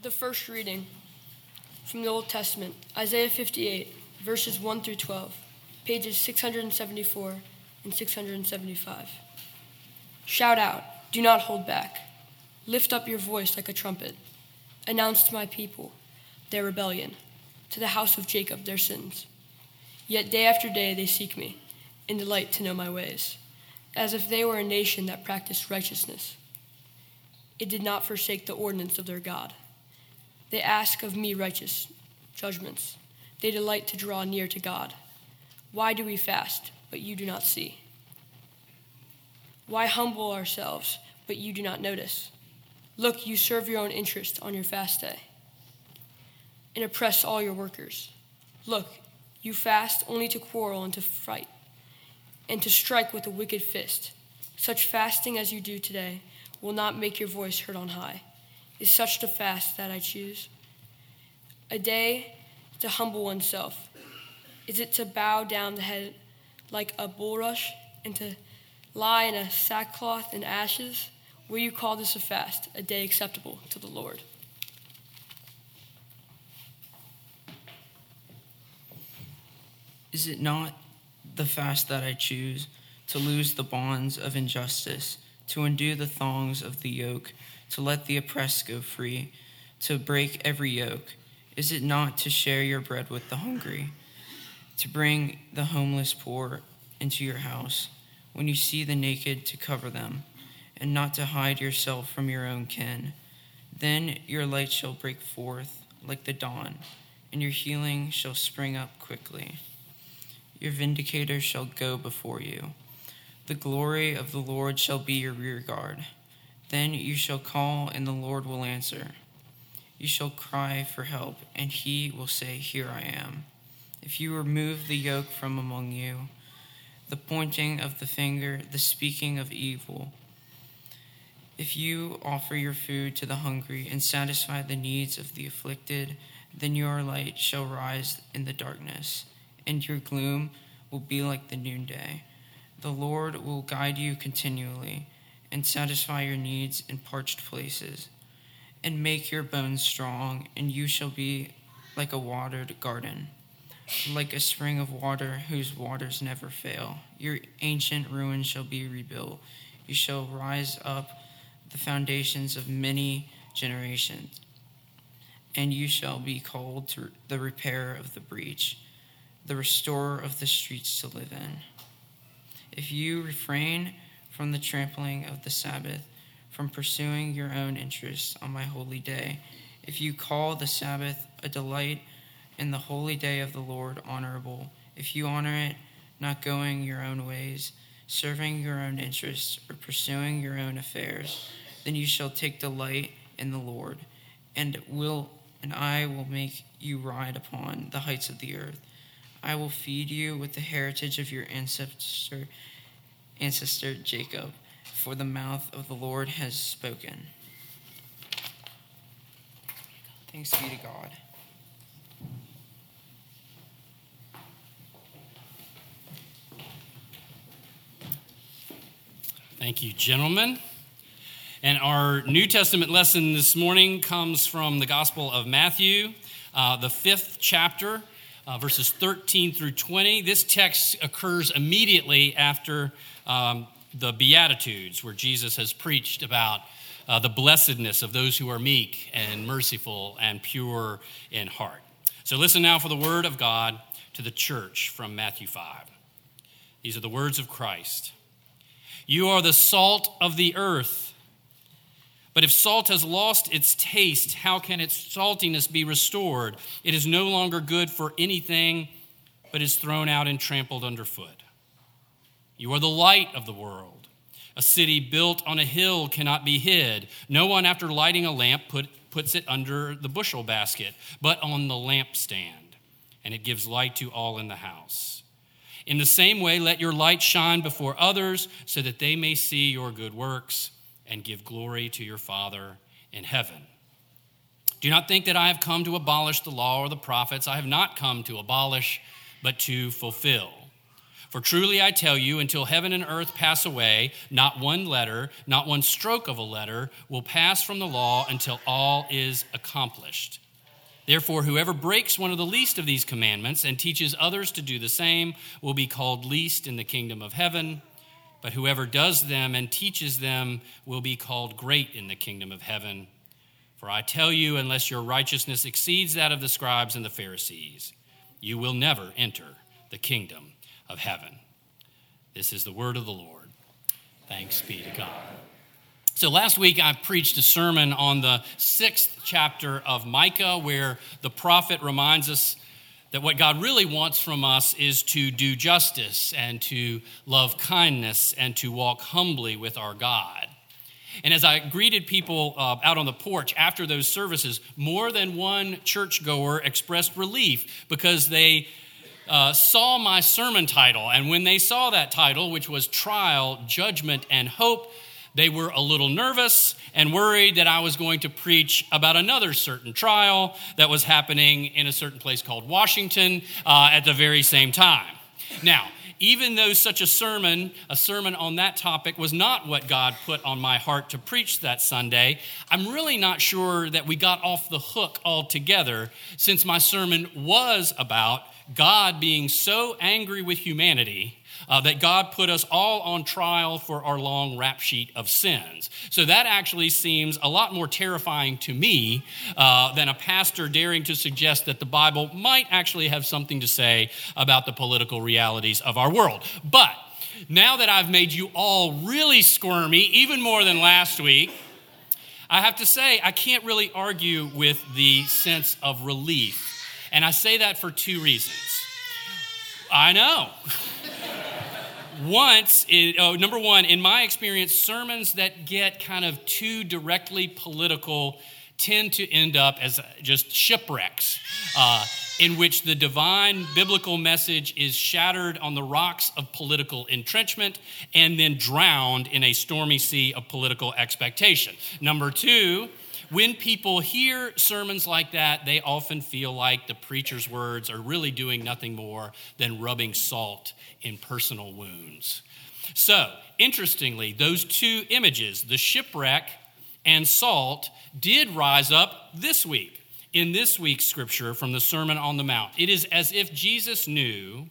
The first reading from the Old Testament, Isaiah 58, verses 1 through 12, pages 674 and 675. Shout out, do not hold back. Lift up your voice like a trumpet. Announce to my people their rebellion, to the house of Jacob their sins. Yet day after day they seek me and delight to know my ways, as if they were a nation that practiced righteousness. It did not forsake the ordinance of their God. They ask of me righteous judgments. They delight to draw near to God. Why do we fast, but you do not see? Why humble ourselves, but you do not notice? Look, you serve your own interest on your fast day and oppress all your workers. Look, you fast only to quarrel and to fight and to strike with a wicked fist. Such fasting as you do today will not make your voice heard on high. Is such the fast that I choose? A day to humble oneself. Is it to bow down the head like a bulrush and to lie in a sackcloth and ashes? Will you call this a fast, a day acceptable to the Lord? Is it not the fast that I choose, to loose the bonds of injustice, to undo the thongs of the yoke, to let the oppressed go free, to break every yoke? Is it not to share your bread with the hungry, to bring the homeless poor into your house, when you see the naked to cover them, and not to hide yourself from your own kin? Then your light shall break forth like the dawn, and your healing shall spring up quickly. Your vindicator shall go before you. The glory of the Lord shall be your rear guard. Then you shall call, and the Lord will answer. You shall cry for help, and he will say, here I am. If you remove the yoke from among you, the pointing of the finger, the speaking of evil, if you offer your food to the hungry and satisfy the needs of the afflicted, then your light shall rise in the darkness, and your gloom will be like the noonday. The Lord will guide you continually and satisfy your needs in parched places and make your bones strong, and you shall be like a watered garden, like a spring of water whose waters never fail. Your ancient ruins shall be rebuilt. You shall rise up the foundations of many generations, and you shall be called to the repairer of the breach, the restorer of the streets to live in. If you refrain from the trampling of the Sabbath, from pursuing your own interests on my holy day, if you call the Sabbath a delight and the holy day of the Lord honorable, if you honor it, not going your own ways, serving your own interests, or pursuing your own affairs, then you shall take delight in the Lord, and I will make you ride upon the heights of the earth. I will feed you with the heritage of your ancestor Jacob, for the mouth of the Lord has spoken. Thanks be to God. Thank you, gentlemen. And our New Testament lesson this morning comes from the Gospel of Matthew, the 5th chapter, verses 13 through 20. This text occurs immediately after the Beatitudes, where Jesus has preached about the blessedness of those who are meek and merciful and pure in heart. So listen now for the word of God to the church from Matthew 5. These are the words of Christ. You are the salt of the earth. But if salt has lost its taste, how can its saltiness be restored? It is no longer good for anything, but is thrown out and trampled underfoot. You are the light of the world. A city built on a hill cannot be hid. No one, after lighting a lamp, puts it under the bushel basket, but on the lampstand, and it gives light to all in the house. In the same way, let your light shine before others, so that they may see your good works and give glory to your Father in heaven. Do not think that I have come to abolish the law or the prophets. I have not come to abolish, but to fulfill. For truly I tell you, until heaven and earth pass away, not one letter, not one stroke of a letter will pass from the law until all is accomplished. Therefore, whoever breaks one of the least of these commandments and teaches others to do the same will be called least in the kingdom of heaven. But whoever does them and teaches them will be called great in the kingdom of heaven. For I tell you, unless your righteousness exceeds that of the scribes and the Pharisees, you will never enter the kingdom of heaven. This is the word of the Lord. Thanks be to God. So last week I preached a sermon on the 6th chapter of Micah, where the prophet reminds us that what God really wants from us is to do justice and to love kindness and to walk humbly with our God. And as I greeted people out on the porch after those services, more than one churchgoer expressed relief because they saw my sermon title. And when they saw that title, which was Trial, Judgment, and Hope, they were a little nervous and worried that I was going to preach about another certain trial that was happening in a certain place called Washington at the very same time. Now, even though such a sermon on that topic was not what God put on my heart to preach that Sunday, I'm really not sure that we got off the hook altogether, since my sermon was about God being so angry with humanity that God put us all on trial for our long rap sheet of sins. So that actually seems a lot more terrifying to me than a pastor daring to suggest that the Bible might actually have something to say about the political realities of our world. But now that I've made you all really squirmy, even more than last week, I have to say I can't really argue with the sense of relief. And I say that for two reasons. I know. Number one, in my experience, sermons that get kind of too directly political tend to end up as just shipwrecks, in which the divine biblical message is shattered on the rocks of political entrenchment and then drowned in a stormy sea of political expectation. Number two, when people hear sermons like that, they often feel like the preacher's words are really doing nothing more than rubbing salt in personal wounds. So, interestingly, those two images, the shipwreck and salt, did rise up this week, in this week's scripture from the Sermon on the Mount. It is as if Jesus knew,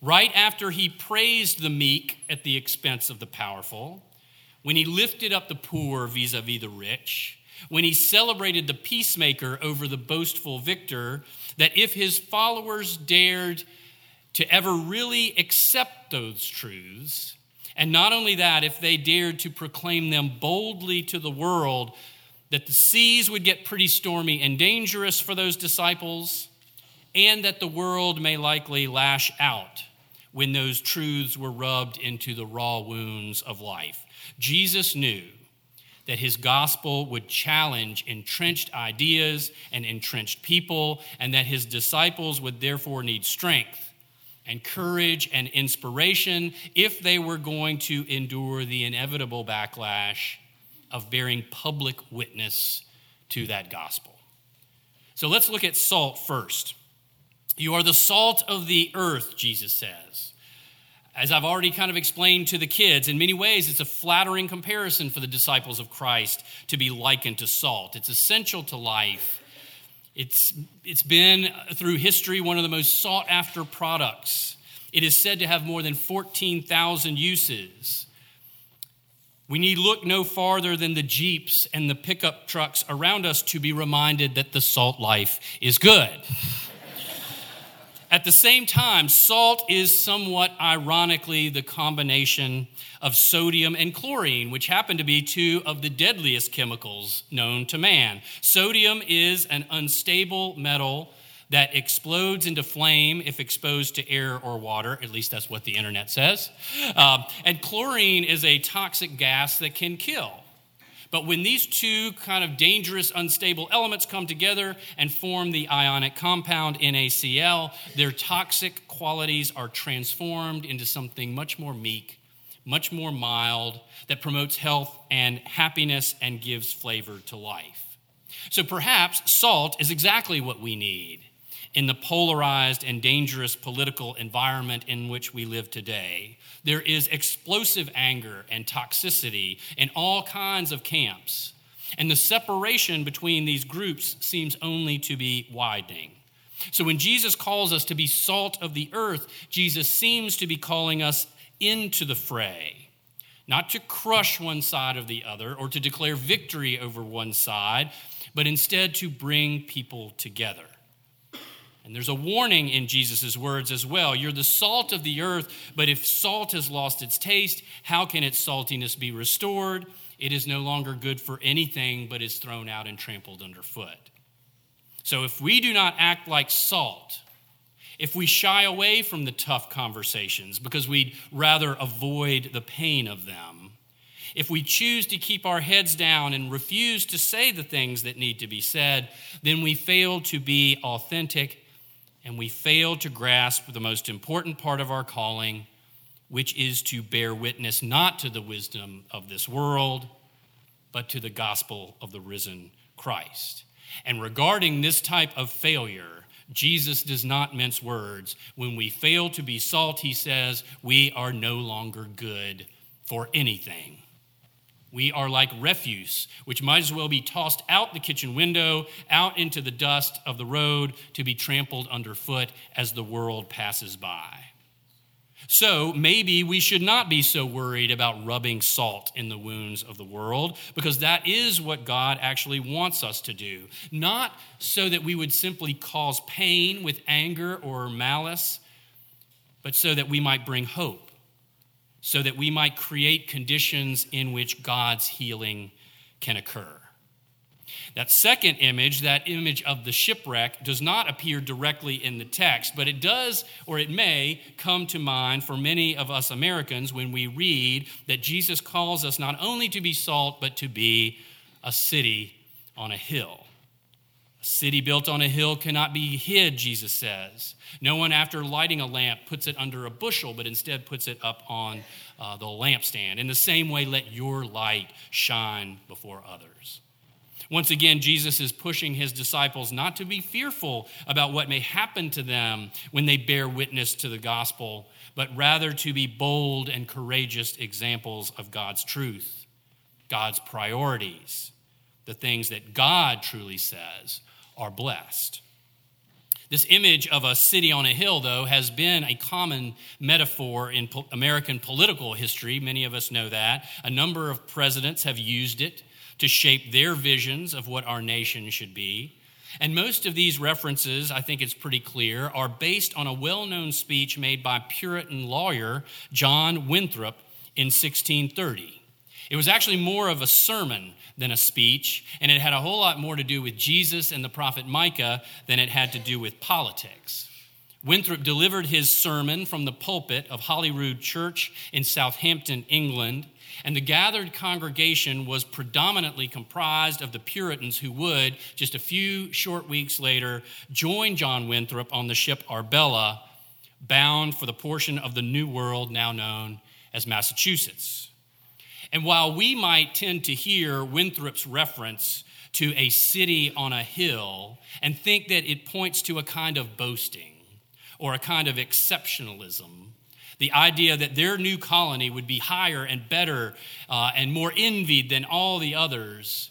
right after he praised the meek at the expense of the powerful, when he lifted up the poor vis-a-vis the rich, when he celebrated the peacemaker over the boastful victor, that if his followers dared to ever really accept those truths, and not only that, if they dared to proclaim them boldly to the world, that the seas would get pretty stormy and dangerous for those disciples, and that the world may likely lash out when those truths were rubbed into the raw wounds of life. Jesus knew that his gospel would challenge entrenched ideas and entrenched people, and that his disciples would therefore need strength and courage and inspiration if they were going to endure the inevitable backlash of bearing public witness to that gospel. So let's look at salt first. You are the salt of the earth, Jesus says. As I've already kind of explained to the kids, in many ways, it's a flattering comparison for the disciples of Christ to be likened to salt. It's essential to life. It's been, through history, one of the most sought-after products. It is said to have more than 14,000 uses. We need look no farther than the Jeeps and the pickup trucks around us to be reminded that the salt life is good. At the same time, salt is somewhat ironically the combination of sodium and chlorine, which happen to be two of the deadliest chemicals known to man. Sodium is an unstable metal that explodes into flame if exposed to air or water. At least that's what the internet says. And chlorine is a toxic gas that can kill. But when these two kind of dangerous, unstable elements come together and form the ionic compound NaCl, their toxic qualities are transformed into something much more meek, much more mild, that promotes health and happiness and gives flavor to life. So perhaps salt is exactly what we need. in the polarized and dangerous political environment in which we live today, there is explosive anger and toxicity in all kinds of camps, and the separation between these groups seems only to be widening. So when Jesus calls us to be salt of the earth, Jesus seems to be calling us into the fray, not to crush one side of the other or to declare victory over one side, but instead to bring people together. And there's a warning in Jesus' words as well. You're the salt of the earth, but if salt has lost its taste, how can its saltiness be restored? It is no longer good for anything, but is thrown out and trampled underfoot. So if we do not act like salt, if we shy away from the tough conversations because we'd rather avoid the pain of them, if we choose to keep our heads down and refuse to say the things that need to be said, then we fail to be authentic and we fail to grasp the most important part of our calling, which is to bear witness not to the wisdom of this world, but to the gospel of the risen Christ. And regarding this type of failure, Jesus does not mince words. When we fail to be salt, he says, we are no longer good for anything. We are like refuse, which might as well be tossed out the kitchen window, out into the dust of the road to be trampled underfoot as the world passes by. So maybe we should not be so worried about rubbing salt in the wounds of the world, because that is what God actually wants us to do. Not so that we would simply cause pain with anger or malice, but so that we might bring hope, so that we might create conditions in which God's healing can occur. That second image, that image of the shipwreck, does not appear directly in the text, but it does, or it may, come to mind for many of us Americans when we read that Jesus calls us not only to be salt, but to be a city on a hill. A city built on a hill cannot be hid, Jesus says. No one, after lighting a lamp, puts it under a bushel, but instead puts it up on the lampstand. In the same way, let your light shine before others. Once again, Jesus is pushing his disciples not to be fearful about what may happen to them when they bear witness to the gospel, but rather to be bold and courageous examples of God's truth, God's priorities, the things that God truly says are blessed. This image of a city on a hill, though, has been a common metaphor in American political history. Many of us know that. A number of presidents have used it to shape their visions of what our nation should be. And most of these references, I think it's pretty clear, are based on a well-known speech made by Puritan lawyer John Winthrop in 1630. It was actually more of a sermon than a speech, and it had a whole lot more to do with Jesus and the prophet Micah than it had to do with politics. Winthrop delivered his sermon from the pulpit of Holyrood Church in Southampton, England, and the gathered congregation was predominantly comprised of the Puritans who would, just a few short weeks later, join John Winthrop on the ship Arbella, bound for the portion of the New World now known as Massachusetts. And while we might tend to hear Winthrop's reference to a city on a hill and think that it points to a kind of boasting or a kind of exceptionalism, the idea that their new colony would be higher and better and more envied than all the others,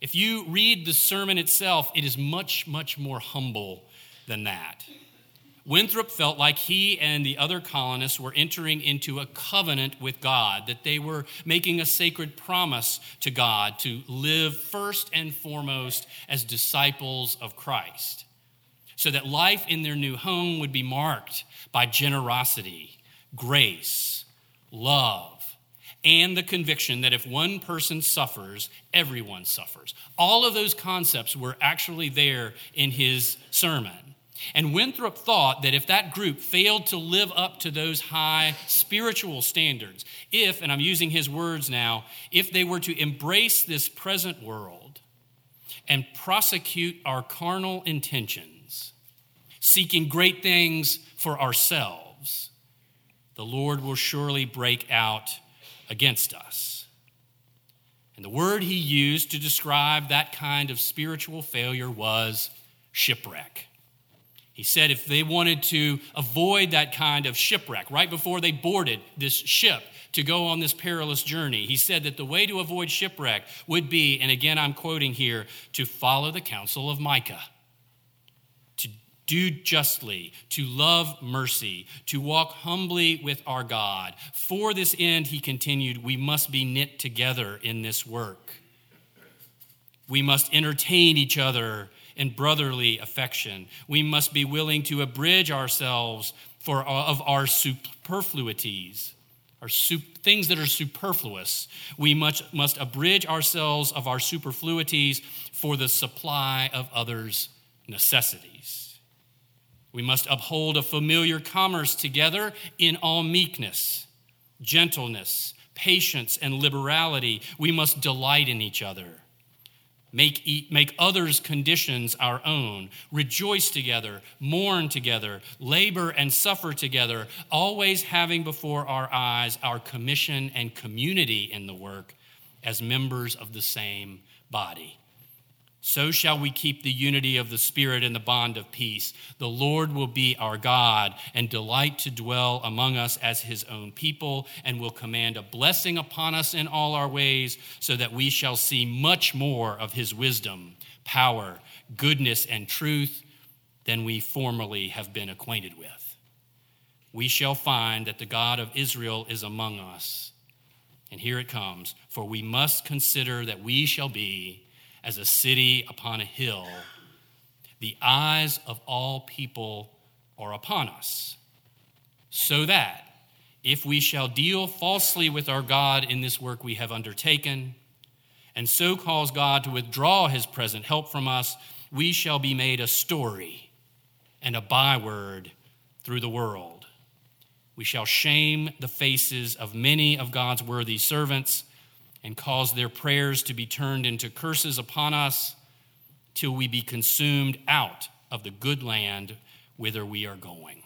if you read the sermon itself, it is much, much more humble than that. Winthrop felt like he and the other colonists were entering into a covenant with God, that they were making a sacred promise to God to live first and foremost as disciples of Christ, so that life in their new home would be marked by generosity, grace, love, and the conviction that if one person suffers, everyone suffers. All of those concepts were actually there in his sermon. And Winthrop thought that if that group failed to live up to those high spiritual standards, if, and I'm using his words now, if they were to embrace this present world and prosecute our carnal intentions, seeking great things for ourselves, the Lord will surely break out against us. And the word he used to describe that kind of spiritual failure was shipwreck. He said if they wanted to avoid that kind of shipwreck, right before they boarded this ship to go on this perilous journey, he said that the way to avoid shipwreck would be, and again I'm quoting here, to follow the counsel of Micah, to do justly, to love mercy, to walk humbly with our God. For this end, he continued, we must be knit together in this work. We must entertain each other in brotherly affection. We must be willing to abridge ourselves of our superfluities, things that are superfluous. We must abridge ourselves of our superfluities for the supply of others' necessities. We must uphold a familiar commerce together in all meekness, gentleness, patience, and liberality. We must delight in each other. Make others' conditions our own, rejoice together, mourn together, labor and suffer together, always having before our eyes our commission and community in the work as members of the same body. So shall we keep the unity of the Spirit and the bond of peace. The Lord will be our God and delight to dwell among us as his own people, and will command a blessing upon us in all our ways, so that we shall see much more of his wisdom, power, goodness, and truth than we formerly have been acquainted with. We shall find that the God of Israel is among us. And here it comes, for we must consider that we shall be as a city upon a hill, the eyes of all people are upon us. So that if we shall deal falsely with our God in this work we have undertaken, and so cause God to withdraw his present help from us, we shall be made a story and a byword through the world. We shall shame the faces of many of God's worthy servants, and cause their prayers to be turned into curses upon us, till we be consumed out of the good land whither we are going.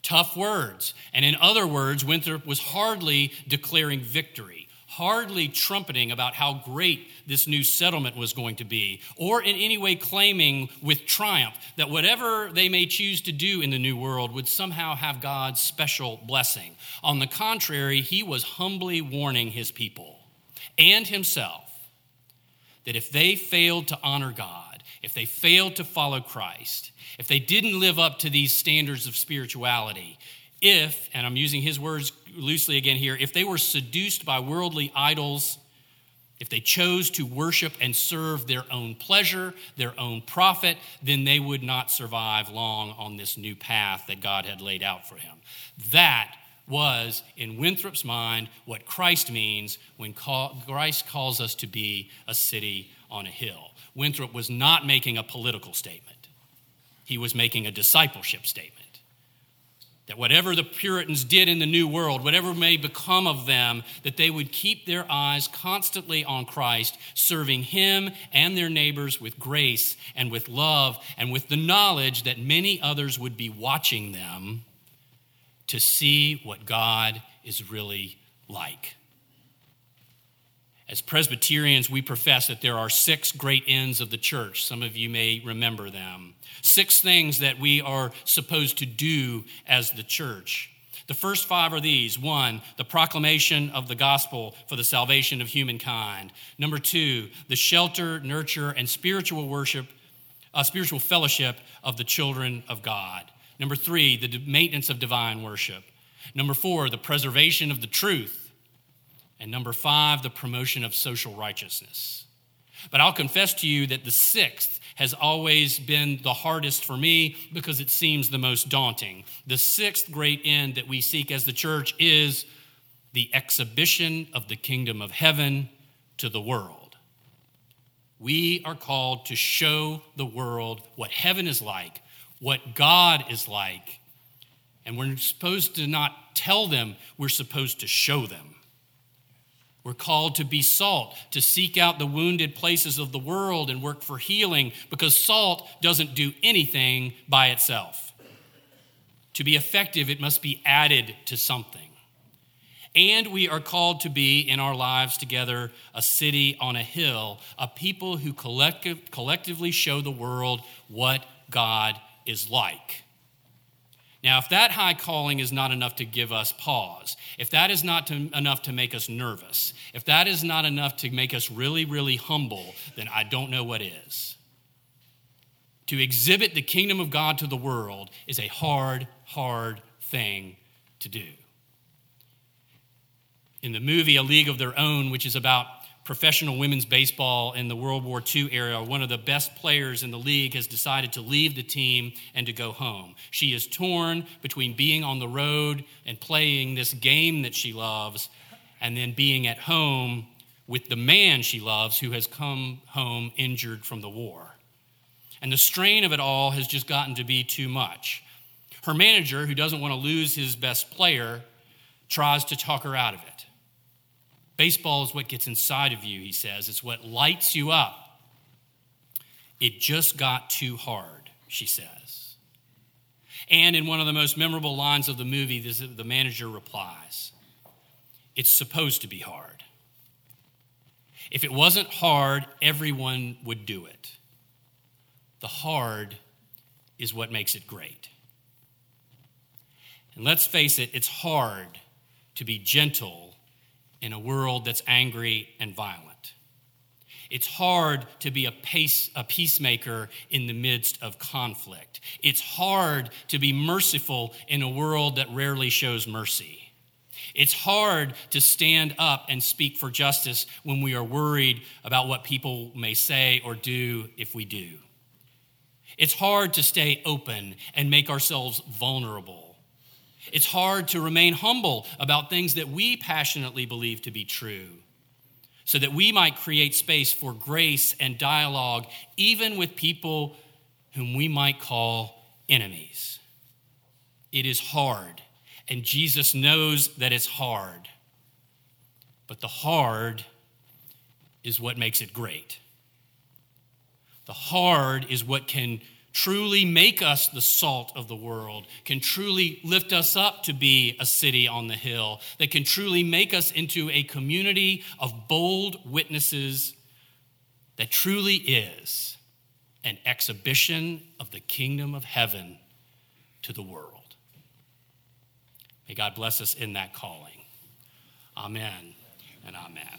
Tough words. And in other words, Winthrop was hardly declaring victory, hardly trumpeting about how great this new settlement was going to be, or in any way claiming with triumph that whatever they may choose to do in the new world would somehow have God's special blessing. On the contrary, he was humbly warning his people and himself that if they failed to honor God, if they failed to follow Christ, if they didn't live up to these standards of spirituality, if, and I'm using his words loosely again here, if they were seduced by worldly idols, if they chose to worship and serve their own pleasure, their own profit, then they would not survive long on this new path that God had laid out for him. That was, in Winthrop's mind, what Christ means when Christ calls us to be a city on a hill. Winthrop was not making a political statement. He was making a discipleship statement. That whatever the Puritans did in the New World, whatever may become of them, that they would keep their eyes constantly on Christ, serving him and their neighbors with grace and with love and with the knowledge that many others would be watching them to see what God is really like. As Presbyterians, we profess that there are 6 great ends of the church. Some of you may remember them. 6 things that we are supposed to do as the church. The first 5 are these. 1, the proclamation of the gospel for the salvation of humankind. Number 2, the shelter, nurture, and spiritual fellowship of the children of God. Number 3, the maintenance of divine worship. Number 4, the preservation of the truth. And number 5, the promotion of social righteousness. But I'll confess to you that the 6th has always been the hardest for me because it seems the most daunting. The 6th great end that we seek as the church is the exhibition of the kingdom of heaven to the world. We are called to show the world what heaven is like, what God is like, and we're supposed to not tell them, we're supposed to show them. We're called to be salt, to seek out the wounded places of the world and work for healing, because salt doesn't do anything by itself. To be effective, it must be added to something. And we are called to be, in our lives together, a city on a hill, a people who collectively show the world what God is like. Now, if that high calling is not enough to give us pause, if that is not enough to make us nervous, if that is not enough to make us really, really humble, then I don't know what is. To exhibit the kingdom of God to the world is a hard, hard thing to do. In the movie A League of Their Own, which is about professional women's baseball in the World War II era, one of the best players in the league has decided to leave the team and to go home. She is torn between being on the road and playing this game that she loves and then being at home with the man she loves who has come home injured from the war. And the strain of it all has just gotten to be too much. Her manager, who doesn't want to lose his best player, tries to talk her out of it. Baseball is what gets inside of you, he says. It's what lights you up. It just got too hard, she says. And in one of the most memorable lines of the movie, the manager replies, "It's supposed to be hard. If it wasn't hard, everyone would do it. The hard is what makes it great." And let's face it, it's hard to be gentle in a world that's angry and violent. It's hard to be a peacemaker in the midst of conflict. It's hard to be merciful in a world that rarely shows mercy. It's hard to stand up and speak for justice when we are worried about what people may say or do if we do. It's hard to stay open and make ourselves vulnerable. It's hard to remain humble about things that we passionately believe to be true, so that we might create space for grace and dialogue, even with people whom we might call enemies. It is hard, and Jesus knows that it's hard. But the hard is what makes it great. The hard is what can truly make us the salt of the world, can truly lift us up to be a city on the hill, that can truly make us into a community of bold witnesses that truly is an exhibition of the kingdom of heaven to the world. May God bless us in that calling. Amen and amen.